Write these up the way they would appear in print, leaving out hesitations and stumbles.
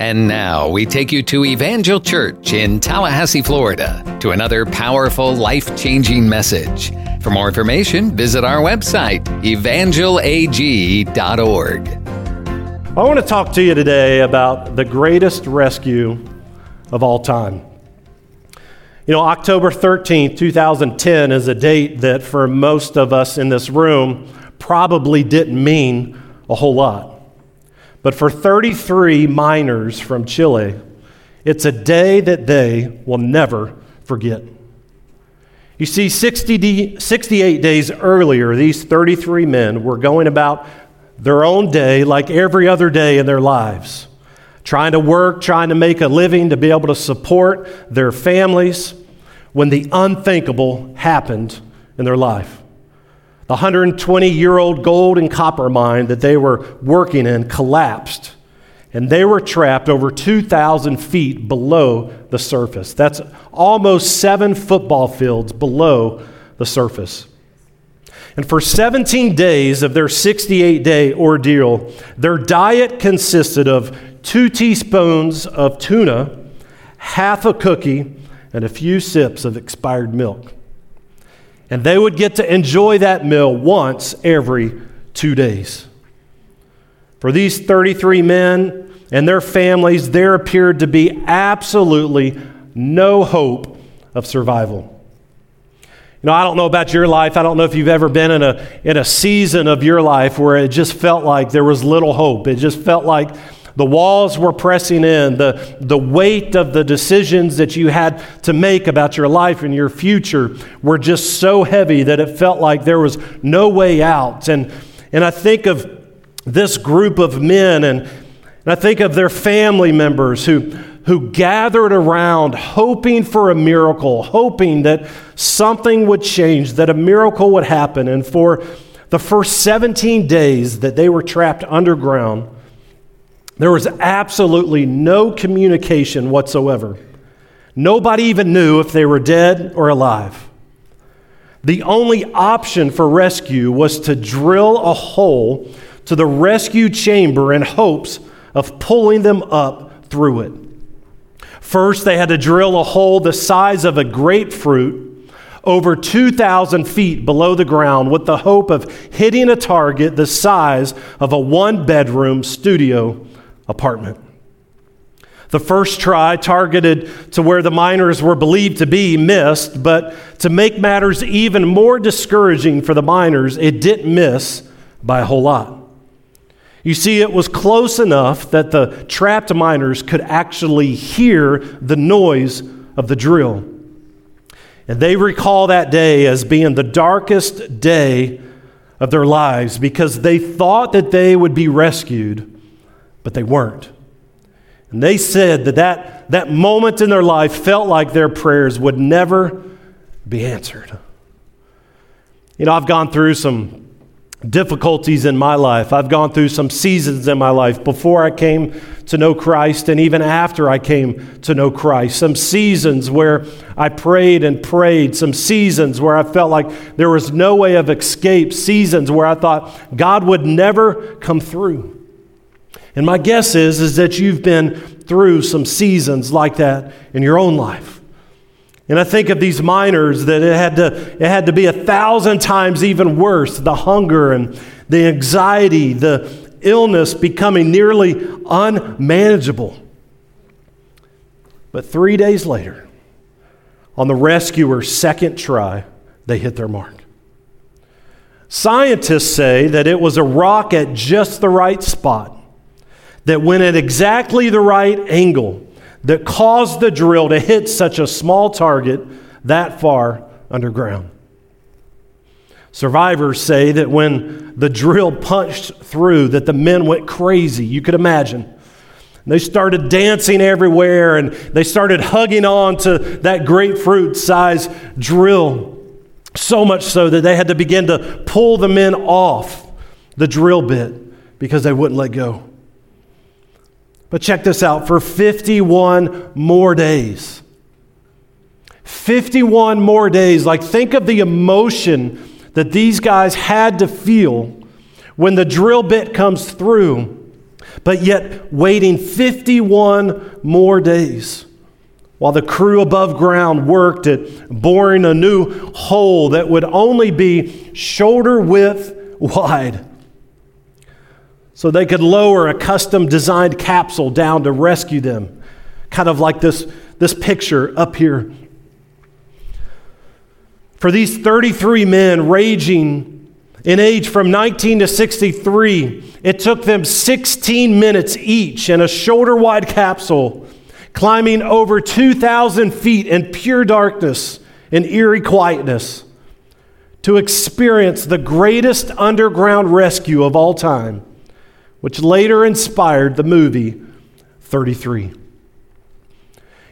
And now we take you to Evangel Church in Tallahassee, Florida, to another powerful, life-changing message. For more information, visit our website, evangelag.org. I want to talk to you today about the greatest rescue of all time. You know, October 13th, 2010 is a date that for most of us in this room probably didn't mean a whole lot. But for 33 miners from Chile, it's a day that they will never forget. You see, 68 days earlier, these 33 men were going about their own day like every other day in their lives, trying to work, trying to make a living, to be able to support their families, when the unthinkable happened in their life. The 120-year-old gold and copper mine that they were working in collapsed, and they were trapped over 2,000 feet below the surface. That's almost 7 football fields below the surface. And for 17 days of their 68-day ordeal, their diet consisted of 2 teaspoons of tuna, half a cookie, and a few sips of expired milk. And they would get to enjoy that meal once every 2 days. For these 33 men and their families, there appeared to be absolutely no hope of survival. You know, I don't know about your life. I don't know if you've ever been in a season of your life where it just felt like there was little hope. It just felt like the walls were pressing in, the weight of the decisions that you had to make about your life and your future were just so heavy that it felt like there was no way out. And I think of this group of men, and I think of their family members who gathered around hoping for a miracle, hoping that something would change, that a miracle would happen. And for the first 17 days that they were trapped underground, there was absolutely no communication whatsoever. Nobody even knew if they were dead or alive. The only option for rescue was to drill a hole to the rescue chamber in hopes of pulling them up through it. First, they had to drill a hole the size of a grapefruit over 2,000 feet below the ground with the hope of hitting a target the size of a 1-bedroom studio apartment. The first try, targeted to where the miners were believed to be, missed, but to make matters even more discouraging for the miners, it didn't miss by a whole lot. You see, it was close enough that the trapped miners could actually hear the noise of the drill. And they recall that day as being the darkest day of their lives because they thought that they would be rescued, but they weren't. And they said that moment in their life felt like their prayers would never be answered. You know, I've gone through some difficulties in my life. I've gone through some seasons in my life before I came to know Christ and even after I came to know Christ. Some seasons where I prayed and prayed. Some seasons where I felt like there was no way of escape. Seasons where I thought God would never come through. And my guess is that you've been through some seasons like that in your own life. And I think of these miners that it had to be 1,000 times even worse. The hunger and the anxiety, the illness becoming nearly unmanageable. But 3 days later, on the rescuer's second try, they hit their mark. Scientists say that it was a rock at just the right spot that went at exactly the right angle that caused the drill to hit such a small target that far underground. Survivors say that when the drill punched through, that the men went crazy. You could imagine. And they started dancing everywhere, and they started hugging on to that grapefruit-sized drill, so much so that they had to begin to pull the men off the drill bit because they wouldn't let go. But check this out, for 51 more days. 51 more days. Like, think of the emotion that these guys had to feel when the drill bit comes through. but yet waiting 51 more days while the crew above ground worked at boring a new hole that would only be shoulder width wide, so they could lower a custom-designed capsule down to rescue them, kind of like this picture up here. For these 33 men ranging in age from 19 to 63, it took them 16 minutes each in a shoulder-wide capsule, climbing over 2,000 feet in pure darkness and eerie quietness to experience the greatest underground rescue of all time, which later inspired the movie 33.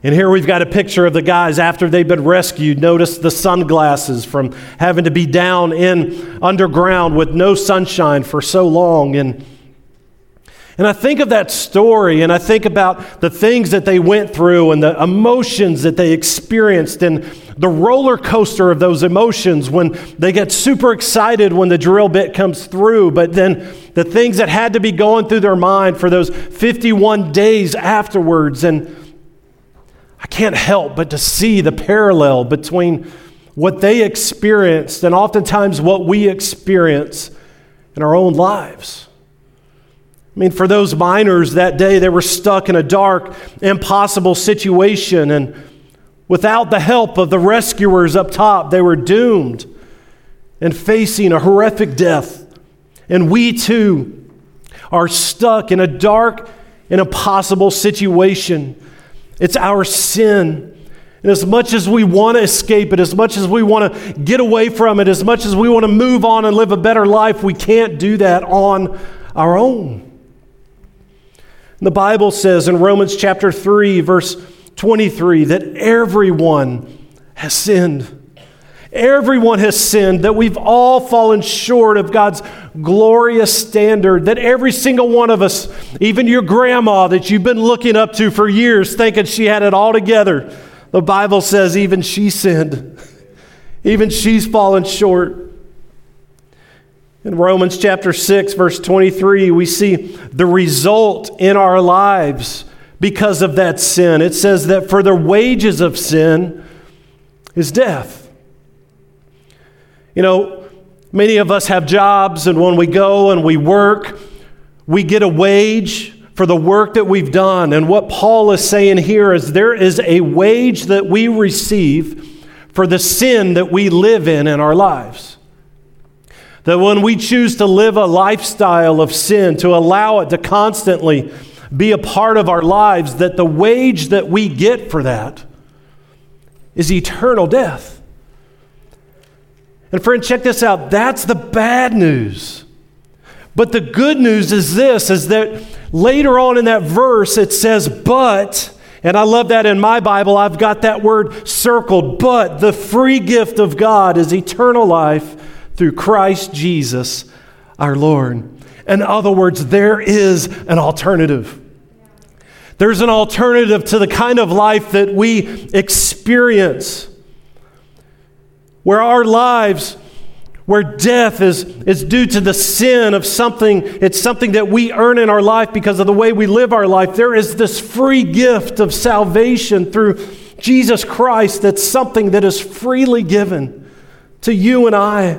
And here we've got a picture of the guys after they've been rescued. Notice the sunglasses from having to be down in underground with no sunshine for so long. And I think of that story, and I think about the things that they went through and the emotions that they experienced and the roller coaster of those emotions when they get super excited when the drill bit comes through, but then the things that had to be going through their mind for those 51 days afterwards. And I can't help but to see the parallel between what they experienced and oftentimes what we experience in our own lives. I mean, for those miners that day, they were stuck in a dark, impossible situation, and without the help of the rescuers up top, they were doomed and facing a horrific death. And we too are stuck in a dark and impossible situation. It's our sin. And as much as we want to escape it, as much as we want to get away from it, as much as we want to move on and live a better life, we can't do that on our own. The Bible says in Romans chapter 3, verse 23, that everyone has sinned. Everyone has sinned, that we've all fallen short of God's glorious standard, that every single one of us, even your grandma that you've been looking up to for years thinking she had it all together, the Bible says even she sinned. Even she's fallen short. In Romans chapter 6, verse 23, we see the result in our lives because of that sin. It says that for the wages of sin is death. You know, many of us have jobs, and when we go and we work, we get a wage for the work that we've done. And what Paul is saying here is there is a wage that we receive for the sin that we live in our lives. That when we choose to live a lifestyle of sin, to allow it to constantly be a part of our lives, that the wage that we get for that is eternal death. And friend, check this out. That's the bad news. But the good news is this, is that later on in that verse, it says, but, and I love that in my Bible, I've got that word circled, but the free gift of God is eternal life through Christ Jesus, our Lord. In other words, there is an alternative. There's an alternative to the kind of life that we experience, where our lives, where death is due to the sin of something, it's something that we earn in our life because of the way we live our life. There is this free gift of salvation through Jesus Christ that's something that is freely given to you and I.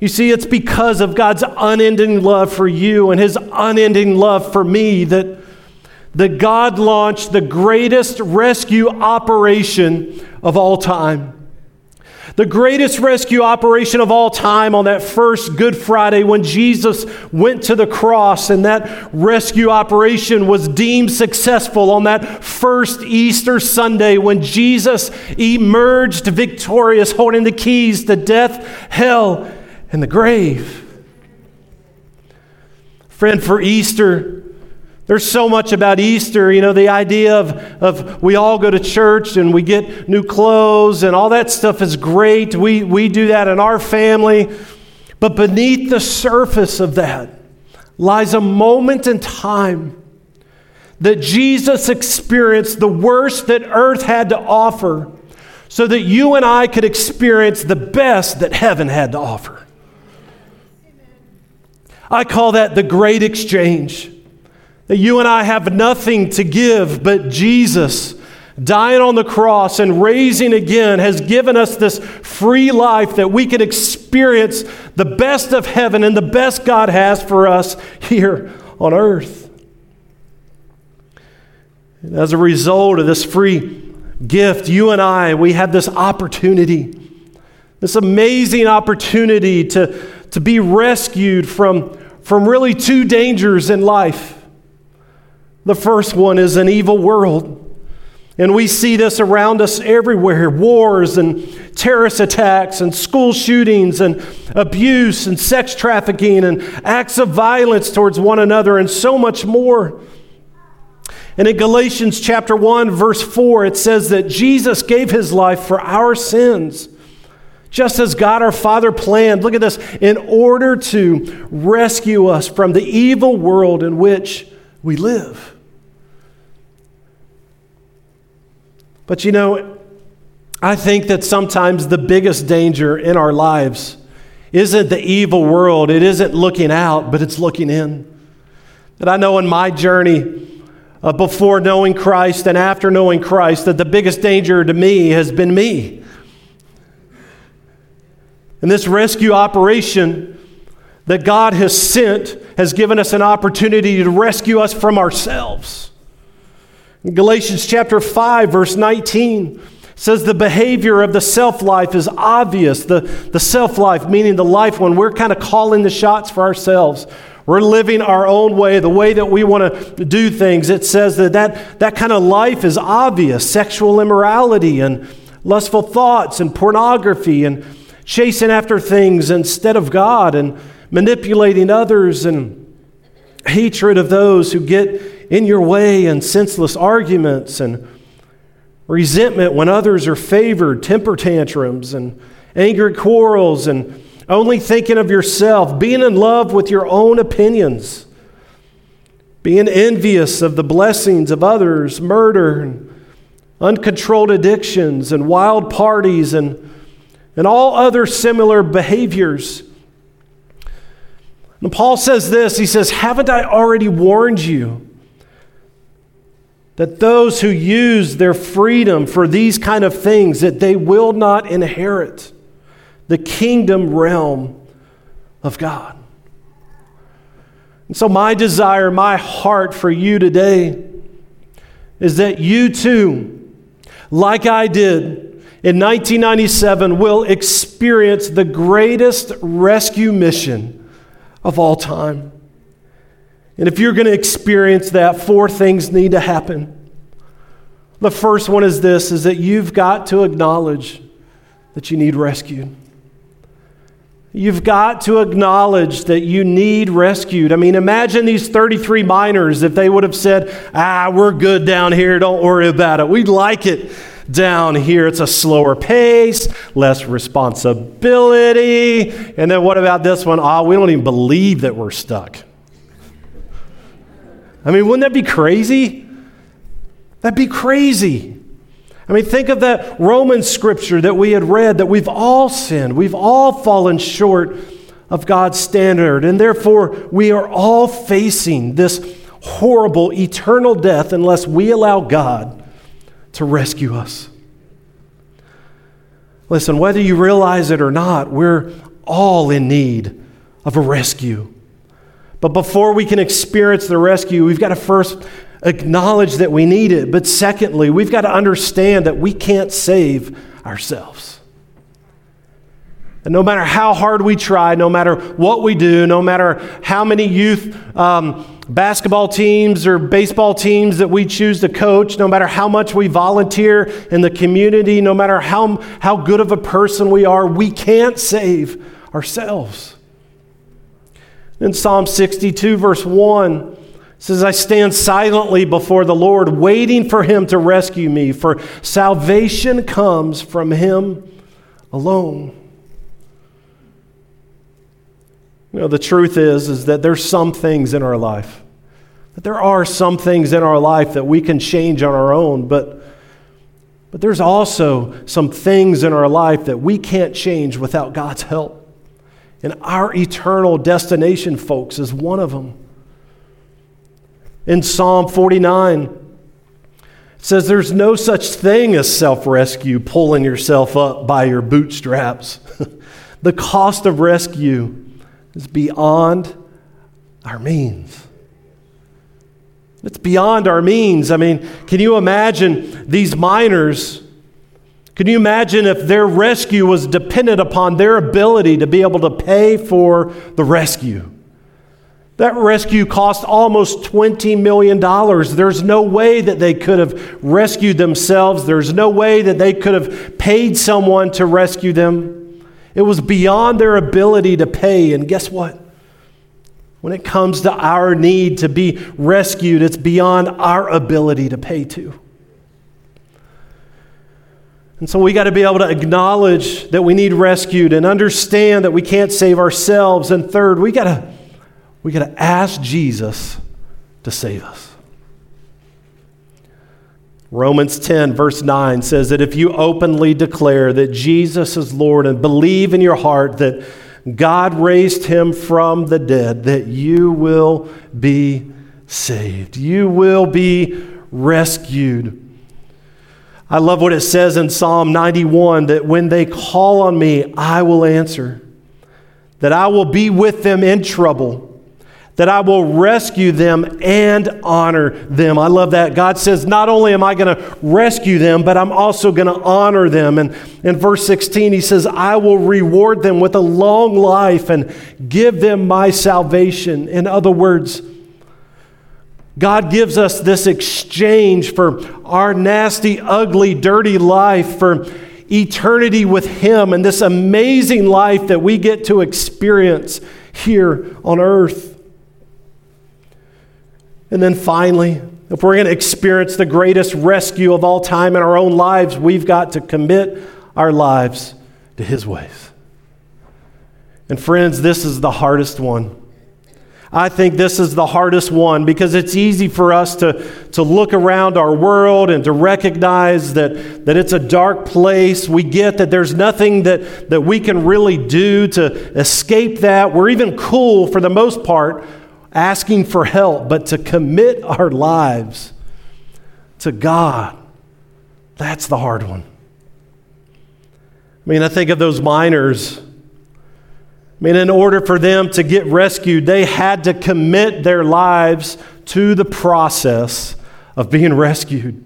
You see, it's because of God's unending love for you and his unending love for me that God launched the greatest rescue operation of all time. The greatest rescue operation of all time on that first Good Friday when Jesus went to the cross, and that rescue operation was deemed successful on that first Easter Sunday when Jesus emerged victorious, holding the keys to death, hell, and the grave. Friend, for Easter, there's so much about Easter, you know, the idea of we all go to church and we get new clothes and all that stuff is great. We do that in our family. But beneath the surface of that lies a moment in time that Jesus experienced the worst that earth had to offer so that you and I could experience the best that heaven had to offer. I call that the great exchange. That you and I have nothing to give, but Jesus dying on the cross and raising again has given us this free life that we can experience the best of heaven and the best God has for us here on earth. And as a result of this free gift, you and I, we have this opportunity, this amazing opportunity to be rescued from really two dangers in life. The first one is an evil world. And we see this around us everywhere, wars and terrorist attacks and school shootings and abuse and sex trafficking and acts of violence towards one another and so much more. And in Galatians chapter 1, verse 4, it says that Jesus gave his life for our sins, just as God our Father planned. Look at this, in order to rescue us from the evil world in which we live. But you know, I think that sometimes the biggest danger in our lives isn't the evil world. It isn't looking out, but it's looking in. And I know in my journey before knowing Christ and after knowing Christ that the biggest danger to me has been me. And this rescue operation that God has sent has given us an opportunity to rescue us from ourselves. Galatians chapter 5, verse 19 says the behavior of the self-life is obvious. The self-life, meaning the life when we're kind of calling the shots for ourselves. We're living our own way, the way that we want to do things. It says that kind of life is obvious. Sexual immorality and lustful thoughts and pornography and chasing after things instead of God and manipulating others and hatred of those who get in your way and senseless arguments and resentment when others are favored, temper tantrums and angry quarrels and only thinking of yourself, being in love with your own opinions, being envious of the blessings of others, murder and uncontrolled addictions and wild parties and all other similar behaviors. And Paul says this, he says, haven't I already warned you that those who use their freedom for these kind of things, that they will not inherit the kingdom realm of God? And so my desire, my heart for you today is that you too, like I did in 1997, will experience the greatest rescue mission of all time. And if you're going to experience that, four things need to happen. The first one is this, is that you've got to acknowledge that you need rescued. You've got to acknowledge that you need rescued. I mean, imagine these 33 miners if they would have said, we're good down here, don't worry about it. We like it down here. It's a slower pace, less responsibility. And then what about this one? We don't even believe that we're stuck. I mean, wouldn't that be crazy? That'd be crazy. I mean, think of that Roman scripture that we had read, that we've all sinned. We've all fallen short of God's standard. And therefore, we are all facing this horrible, eternal death unless we allow God to rescue us. Listen, whether you realize it or not, we're all in need of a rescue. But before we can experience the rescue, we've got to first acknowledge that we need it. But secondly, we've got to understand that we can't save ourselves. And no matter how hard we try, no matter what we do, no matter how many youth basketball teams or baseball teams that we choose to coach, no matter how much we volunteer in the community, no matter how good of a person we are, we can't save ourselves. In Psalm 62, verse 1, it says, I stand silently before the Lord, waiting for him to rescue me, for salvation comes from him alone. You know, the truth is that there's some things in our life, that there are some things in our life that we can change on our own, but there's also some things in our life that we can't change without God's help. And our eternal destination, folks, is one of them. In Psalm 49, it says there's no such thing as self-rescue, pulling yourself up by your bootstraps. The cost of rescue is beyond our means. It's beyond our means. I mean, can you imagine these miners? Can you imagine if their rescue was dependent upon their ability to be able to pay for the rescue? That rescue cost almost $20 million. There's no way that they could have rescued themselves. There's no way that they could have paid someone to rescue them. It was beyond their ability to pay. And guess what? When it comes to our need to be rescued, it's beyond our ability to pay to. And so we got to be able to acknowledge that we need rescued and understand that we can't save ourselves. And third, we got to ask Jesus to save us. Romans 10, verse 9 says that if you openly declare that Jesus is Lord and believe in your heart that God raised him from the dead, that you will be saved. You will be rescued. I love what it says in Psalm 91, that when they call on me, I will answer, that I will be with them in trouble, that I will rescue them and honor them. I love that. God says, not only am I going to rescue them, but I'm also going to honor them. And in verse 16, he says, I will reward them with a long life and give them my salvation. In other words, God gives us this exchange for our nasty, ugly, dirty life, for eternity with him, and this amazing life that we get to experience here on earth. And then finally, if we're going to experience the greatest rescue of all time in our own lives, we've got to commit our lives to his ways. And friends, this is the hardest one. I think this is the hardest one, because it's easy for us to look around our world and to recognize that it's a dark place. We get that there's nothing that we can really do to escape that. We're even cool, for the most part, asking for help. But to commit our lives to God, that's the hard one. I mean, I think of those miners. I mean, in order for them to get rescued, they had to commit their lives to the process of being rescued.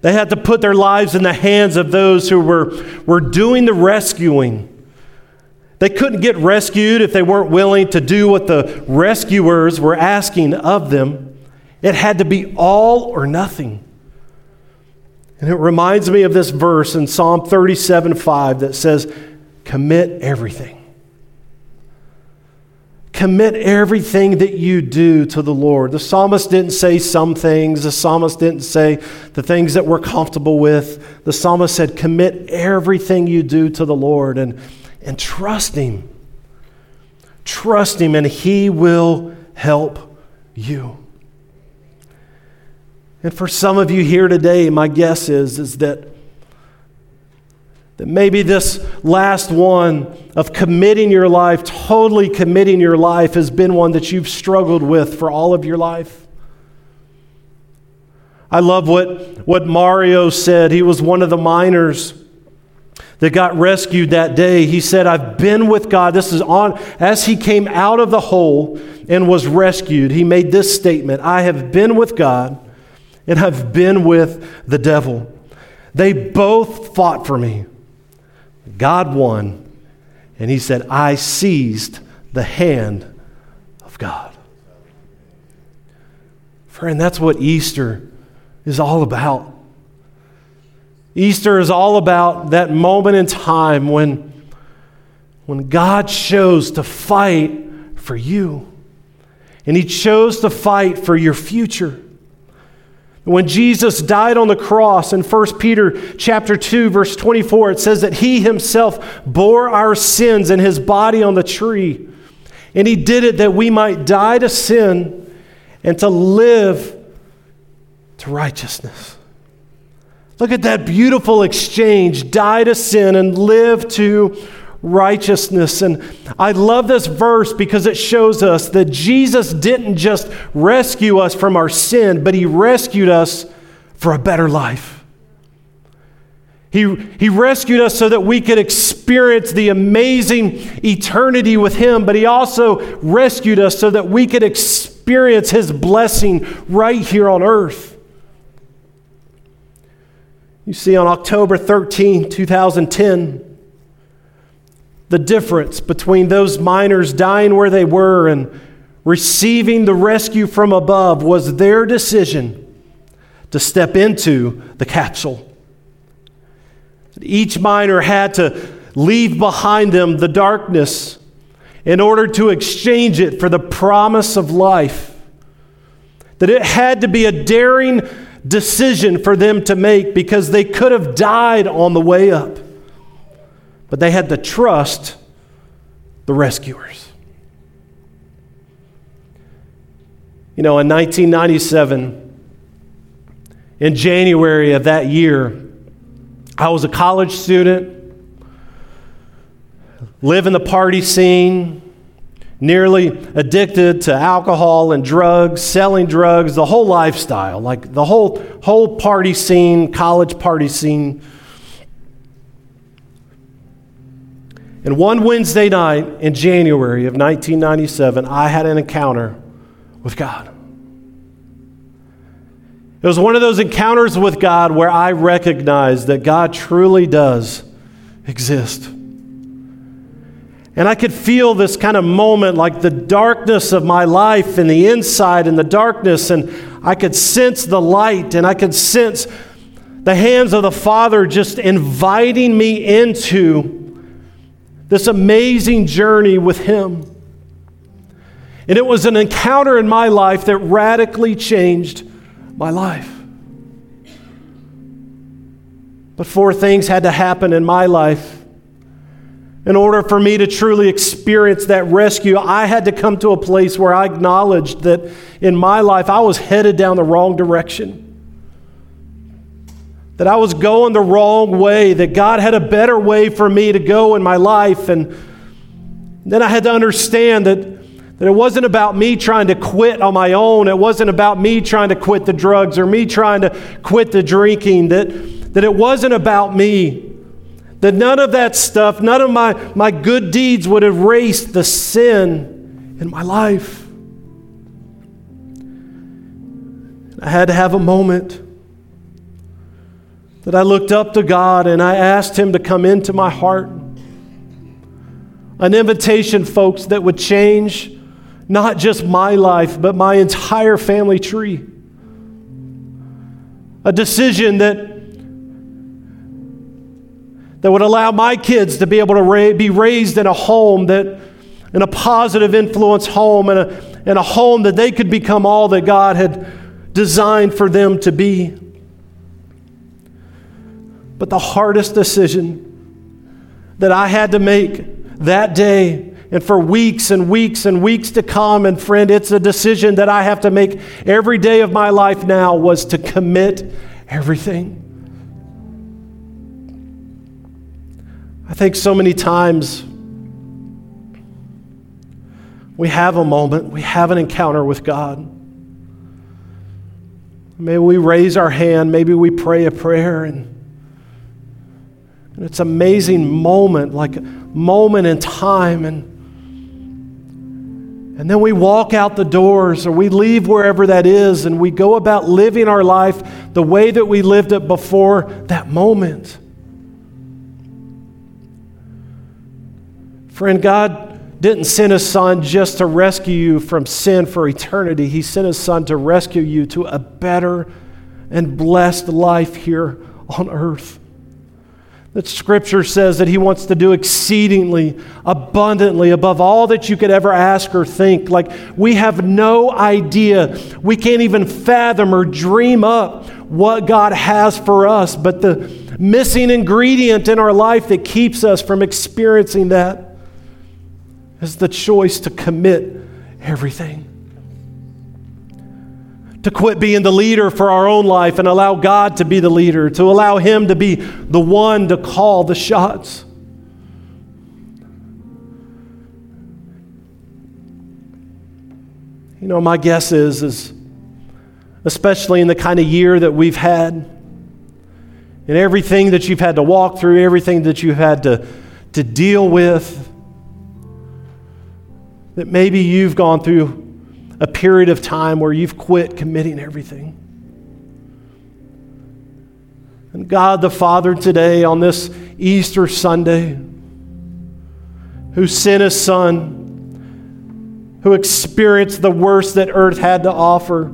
They had to put their lives in the hands of those who were doing the rescuing. They couldn't get rescued if they weren't willing to do what the rescuers were asking of them. It had to be all or nothing. And it reminds me of this verse in Psalm 37:5 that says, commit everything. Commit everything that you do to the Lord. The psalmist didn't say some things. The psalmist didn't say the things that we're comfortable with. The psalmist said, commit everything you do to the Lord and trust him. Trust him, and he will help you. And for some of you here today, my guess is that maybe this last one of committing your life, totally committing your life, has been one that you've struggled with for all of your life. I love what Mario said. He was one of the miners that got rescued that day. He said, I've been with God. This is on, as he came out of the hole and was rescued, he made this statement, I have been with God and I've been with the devil. They both fought for me. God won, and he said, I seized the hand of God. Friend, that's what Easter is all about. Easter is all about that moment in time when God chose to fight for you, and he chose to fight for your future. When Jesus died on the cross in 1 Peter chapter 2, verse 24, it says that he himself bore our sins in his body on the tree. And he did it that we might die to sin and to live to righteousness. Look at that beautiful exchange, die to sin and live to righteousness. And I love this verse because it shows us that Jesus didn't just rescue us from our sin, but he rescued us for a better life. He rescued us so that we could experience the amazing eternity with him, but he also rescued us so that we could experience his blessing right here on earth. You see, on October 13, 2010, the difference between those miners dying where they were and receiving the rescue from above was their decision to step into the capsule. Each miner had to leave behind them the darkness in order to exchange it for the promise of life. That it had to be a daring decision for them to make because they could have died on the way up. But they had to trust the rescuers. You know, in 1997, in January of that year, I was a college student, living the party scene, nearly addicted to alcohol and drugs, selling drugs, the whole lifestyle, like the whole party scene, college party scene. And one Wednesday night in January of 1997, I had an encounter with God. It was one of those encounters with God where I recognized that God truly does exist. And I could feel this kind of moment, like the darkness of my life and the inside and the darkness, and I could sense the light, and I could sense the hands of the Father just inviting me into this amazing journey with him. And it was an encounter in my life that radically changed my life. But four things had to happen in my life. In order for me to truly experience that rescue, I had to come to a place where I acknowledged that in my life I was headed down the wrong direction. That I was going the wrong way, that God had a better way for me to go in my life. And then I had to understand that it wasn't about me trying to quit on my own. It wasn't about me trying to quit the drugs or me trying to quit the drinking. That it wasn't about me. That none of that stuff, none of my good deeds would erase the sin in my life. I had to have a moment that I looked up to God and I asked him to come into my heart. An invitation, folks, that would change not just my life, but my entire family tree. A decision that would allow my kids to be able to be raised in a home in a positive influence home, in a home that they could become all that God had designed for them to be. But the hardest decision that I had to make that day, and for weeks and weeks and weeks to come, and friend, it's a decision that I have to make every day of my life now, was to commit everything. I think so many times we have a moment, we have an encounter with God. Maybe we raise our hand, maybe we pray a prayer, and it's an amazing moment, like moment in time, and then we walk out the doors or we leave wherever that is, and we go about living our life the way that we lived it before that moment. Friend, God didn't send his son just to rescue you from sin for eternity. He sent his son to rescue you to a better and blessed life here on earth. That Scripture says that he wants to do exceedingly, abundantly, above all that you could ever ask or think. Like, we have no idea. We can't even fathom or dream up what God has for us. But the missing ingredient in our life that keeps us from experiencing that is the choice to commit everything. To quit being the leader for our own life and allow God to be the leader, to allow him to be the one to call the shots. You know, my guess is especially in the kind of year that we've had, and everything that you've had to walk through, everything that you've had to deal with, that maybe you've gone through a period of time where you've quit committing everything. And God the Father today on this Easter Sunday, who sent His Son, who experienced the worst that earth had to offer,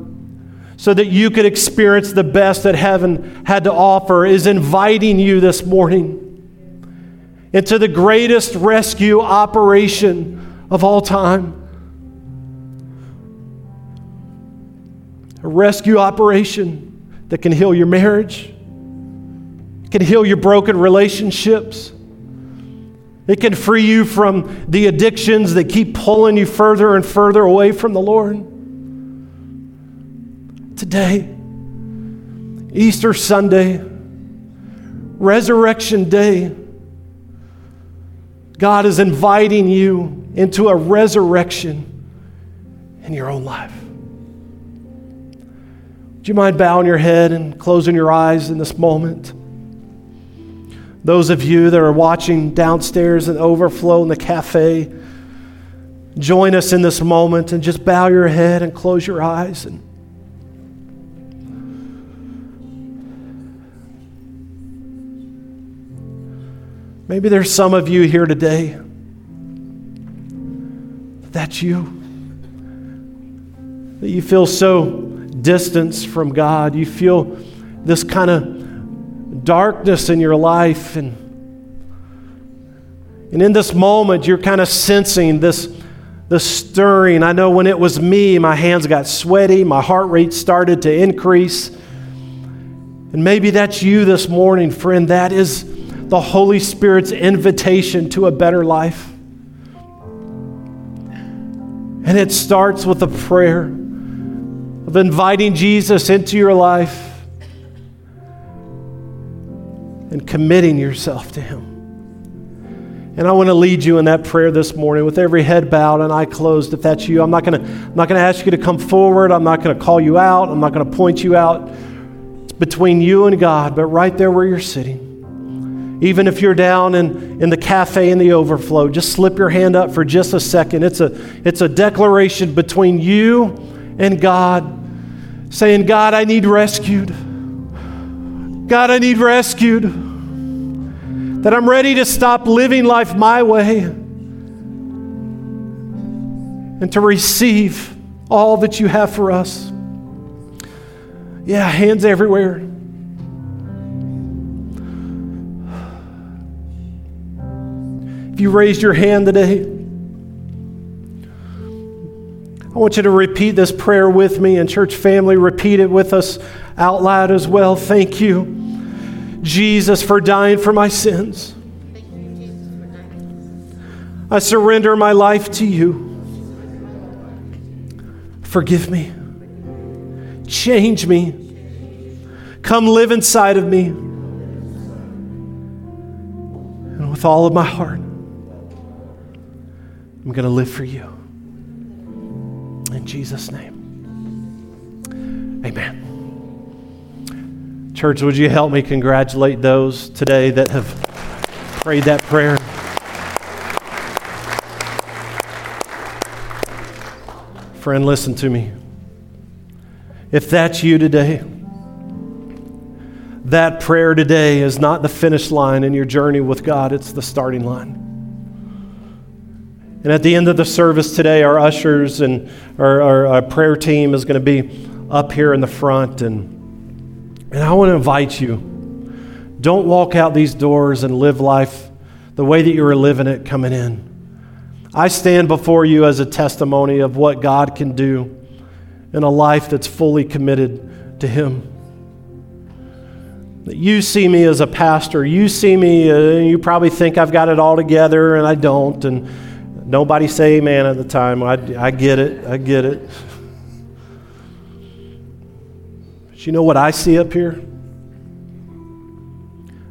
so that you could experience the best that heaven had to offer, is inviting you this morning into the greatest rescue operation of all time. A rescue operation that can heal your marriage, can heal your broken relationships. It can free you from the addictions that keep pulling you further and further away from the Lord. Today, Easter Sunday, Resurrection Day, God is inviting you into a resurrection in your own life. Do you mind bowing your head and closing your eyes in this moment? Those of you that are watching downstairs and overflow in the cafe, join us in this moment and just bow your head and close your eyes. And maybe there's some of you here today. That's you. That you feel so distanced from God. You feel this kind of darkness in your life, and in this moment you're kind of sensing this stirring. I know when it was me, my hands got sweaty, my heart rate started to increase. And maybe that's you this morning, friend. That is the Holy Spirit's invitation to a better life. And it starts with a prayer of inviting Jesus into your life and committing yourself to Him. And I want to lead you in that prayer this morning with every head bowed and eye closed. If that's you, I'm not going to ask you to come forward. I'm not going to call you out. I'm not going to point you out. It's between you and God, but right there where you're sitting. Even if you're down in the cafe in the overflow, just slip your hand up for just a second. It's a declaration between you and God, saying, God, I need rescued. God, I need rescued. That I'm ready to stop living life my way and to receive all that you have for us. Yeah, hands everywhere. If you raised your hand today, I want you to repeat this prayer with me, and church family, repeat it with us out loud as well. Thank you, Jesus, for dying for my sins. I surrender my life to you. Forgive me. Change me. Come live inside of me. And with all of my heart, I'm going to live for you. In Jesus' name. Amen. Church, would you help me congratulate those today that have prayed that prayer? Friend, listen to me. If that's you today, that prayer today is not the finish line in your journey with God, it's the starting line. And at the end of the service today, our ushers and our prayer team is going to be up here in the front, and I want to invite you, don't walk out these doors and live life the way that you were living it coming in. I stand before you as a testimony of what God can do in a life that's fully committed to Him. You see me as a pastor. You see me, you probably think I've got it all together, and I don't. And nobody say amen at the time. I get it. You know what I see up here?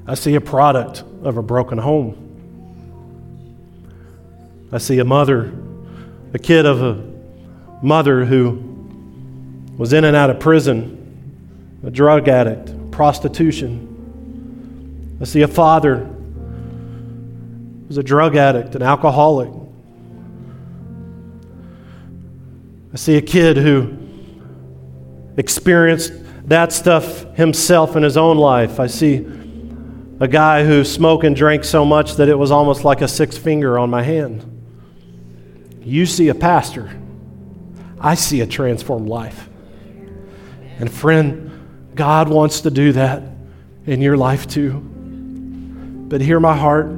I see a product of a broken home. I see a mother, a kid of a mother who was in and out of prison, a drug addict, prostitution. I see a father who was a drug addict, an alcoholic. I see a kid who experienced that stuff himself in his own life. I see a guy who smoked and drank so much that it was almost like a six finger on my hand. You see a pastor. I see a transformed life. And friend, God wants to do that in your life too. But hear my heart.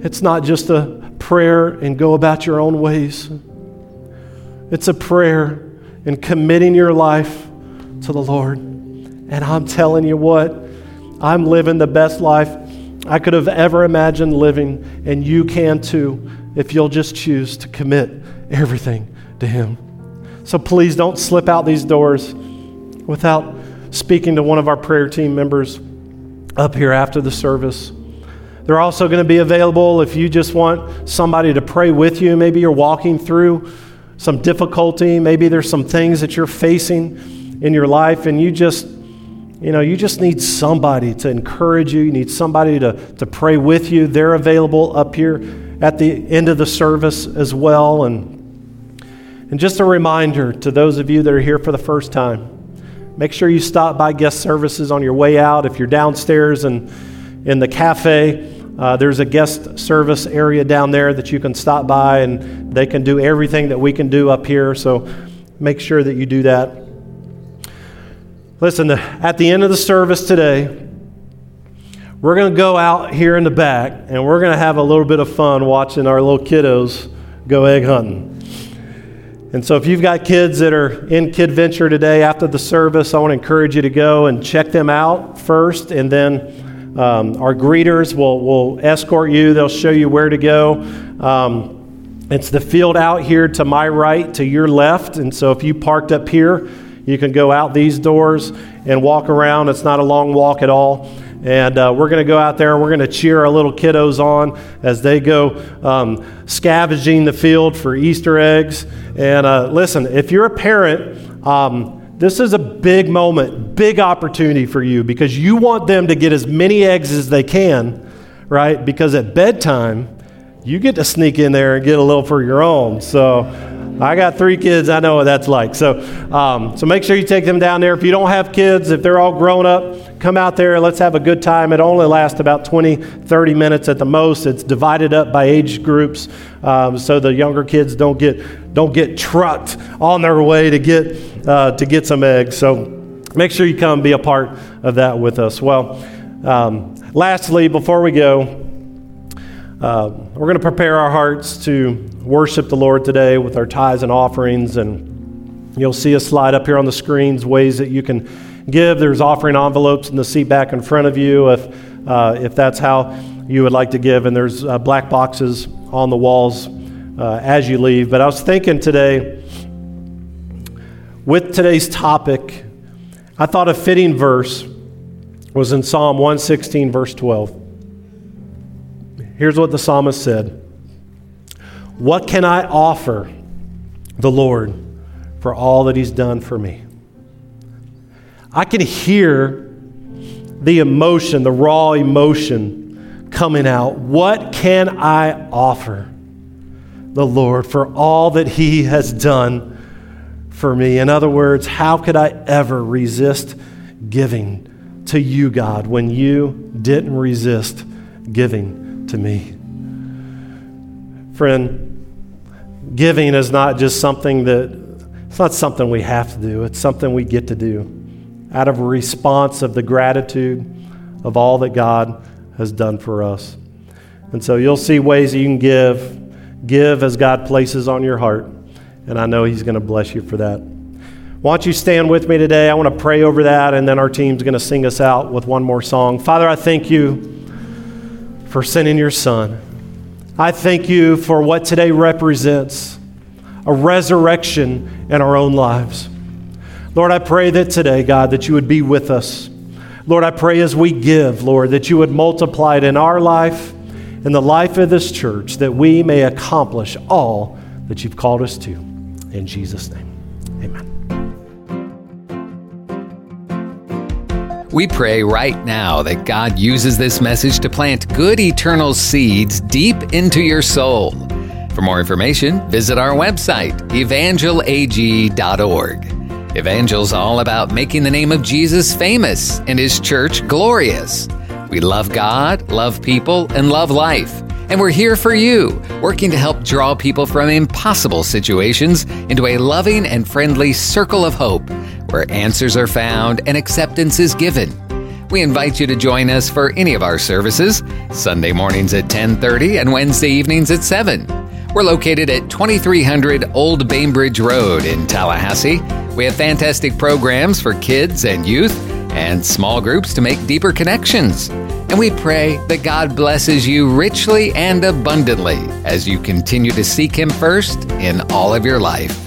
It's not just a prayer and go about your own ways. It's a prayer and committing your life to the Lord. And I'm telling you what, I'm living the best life I could have ever imagined living, and you can too if you'll just choose to commit everything to Him. So please don't slip out these doors without speaking to one of our prayer team members up here after the service. They're also going to be available if you just want somebody to pray with you. Maybe you're walking through some difficulty. Maybe there's some things that you're facing in your life and you just need somebody to encourage you. You need somebody to pray with you. They're available up here at the end of the service as well. And just a reminder to those of you that are here for the first time, make sure you stop by guest services on your way out. If you're downstairs and in the cafe, there's a guest service area down there that you can stop by, and they can do everything that we can do up here. So make sure that you do that. Listen, at the end of the service today, we're going to go out here in the back and we're going to have a little bit of fun watching our little kiddos go egg hunting. And so if you've got kids that are in KidVenture today after the service, I want to encourage you to go and check them out first, and then our greeters will escort you. They'll show you where to go. It's the field out here to my right, to your left. And so if you parked up here, you can go out these doors and walk around. It's not a long walk at all. And we're going to go out there and we're going to cheer our little kiddos on as they go scavenging the field for Easter eggs. And listen, if you're a parent, this is a big moment, big opportunity for you, because you want them to get as many eggs as they can, right? Because at bedtime, you get to sneak in there and get a little for your own. So I got 3 kids. I know what that's like. So make sure you take them down there. If you don't have kids, if they're all grown up, come out there. Let's have a good time. It only lasts about 20, 30 minutes at the most. It's divided up by age groups, so the younger kids don't get trucked on their way to get some eggs. So make sure you come be a part of that with us. Well, lastly, before we go, we're going to prepare our hearts to worship the Lord today with our tithes and offerings, and you'll see a slide up here on the screens, ways that you can give. There's offering envelopes in the seat back in front of you if that's how you would like to give, and there's black boxes on the walls as you leave. But I was thinking today, with today's topic, I thought a fitting verse was in Psalm 116, verse 12. Here's what the psalmist said. What can I offer the Lord for all that He's done for me? I can hear the emotion, the raw emotion coming out. What can I offer the Lord for all that He has done for me? In other words, how could I ever resist giving to you, God, when you didn't resist giving to me? Friend, giving is not just something it's not something we have to do. It's something we get to do out of a response of the gratitude of all that God has done for us. And so you'll see ways that you can give as God places on your heart. And I know He's going to bless you for that. Why don't you stand with me today? I want to pray over that, and then our team's going to sing us out with one more song. Father, I thank You for sending Your Son. I thank You for what today represents, a resurrection in our own lives. Lord, I pray that today, God, that You would be with us. Lord, I pray as we give, Lord, that You would multiply it in our life, in the life of this church, that we may accomplish all that You've called us to. In Jesus' name, amen. We pray right now that God uses this message to plant good eternal seeds deep into your soul. For more information, visit our website, evangelag.org. Evangel's all about making the name of Jesus famous and His church glorious. We love God, love people, and love life. And we're here for you, working to help draw people from impossible situations into a loving and friendly circle of hope, where answers are found and acceptance is given. We invite you to join us for any of our services, Sunday mornings at 10:30 and Wednesday evenings at 7. We're located at 2300 Old Bainbridge Road in Tallahassee. We have fantastic programs for kids and youth and small groups to make deeper connections. And we pray that God blesses you richly and abundantly as you continue to seek Him first in all of your life.